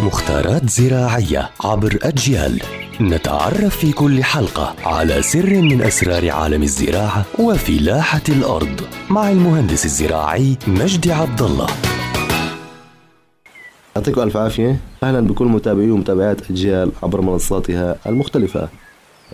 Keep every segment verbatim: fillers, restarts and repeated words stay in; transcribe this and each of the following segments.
مختارات زراعية عبر أجيال، نتعرف في كل حلقة على سر من أسرار عالم الزراعة وفلاحة الأرض مع المهندس الزراعي مجدي عبد الله. يعطيكم ألف عافية، أهلا بكل متابعي ومتابعات أجيال عبر منصاتها المختلفة.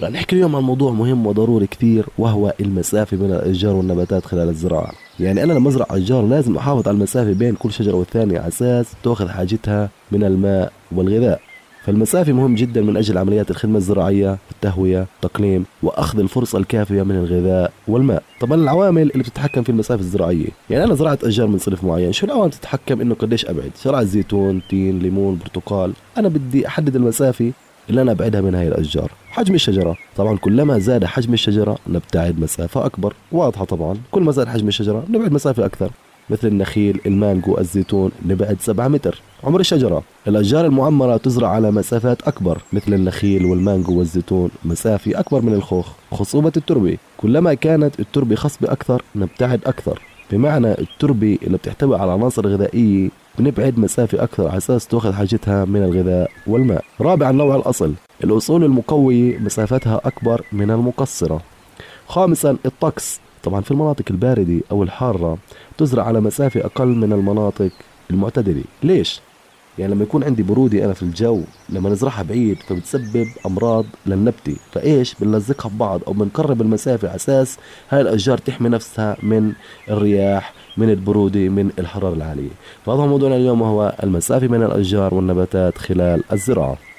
رح نحكي اليوم عن موضوع مهم وضروري كثير، وهو المسافة بين الأشجار والنباتات خلال الزراعة. يعني أنا لما أزرع أشجار لازم أحافظ على المسافة بين كل شجرة والثانية على أساس تأخذ حاجتها من الماء والغذاء. فالمسافة مهم جدا من أجل عمليات الخدمة الزراعية، التهوية، التقليم، وأخذ الفرصة الكافية من الغذاء والماء. طبعا العوامل اللي بتتحكم في المسافة الزراعية، يعني أنا زرعت أشجار من صنف معين، شو العوامل بتتحكم إنه قديش أبعد؟ زرعت زيتون، تين، ليمون، برتقال، أنا بدي أحدد المسافة اللي أنا أبعدها من هاي الأشجار. حجم الشجرة، طبعا كلما زاد حجم الشجرة نبتعد مسافة أكبر، واضحة طبعا. كل ما زاد حجم الشجرة نبعد مسافة أكثر، مثل النخيل، المانجو، الزيتون نبعد سبعة متر. عمر الشجرة، الأشجار المعمرة تزرع على مسافات أكبر، مثل النخيل والمانجو والزيتون مسافة أكبر من الخوخ. خصوبة التربة، كلما كانت التربة خصبة أكثر نبتعد أكثر، بمعنى التربة اللي بتحتوي على عناصر غذائية بنبعد مسافة أكثر على أساس تأخذ حاجتها من الغذاء والماء. رابعا نوع الأصل، الأصول المقوية مسافتها أكبر من المقصرة. خامسا الطقس، طبعا في المناطق الباردة أو الحارة تزرع على مسافة أقل من المناطق المعتدلة. ليش؟ يعني لما يكون عندي برودة أنا في الجو لما نزرعها بعيد فبتسبب أمراض للنبتة، فإيش بنلزقها ببعض أو بنقرب المسافة على أساس هاي الأشجار تحمي نفسها من الرياح، من البرودة، من الحرارة العالية. فهذا موضوعنا اليوم، وهو المسافة بين الأشجار والنباتات خلال الزراعة.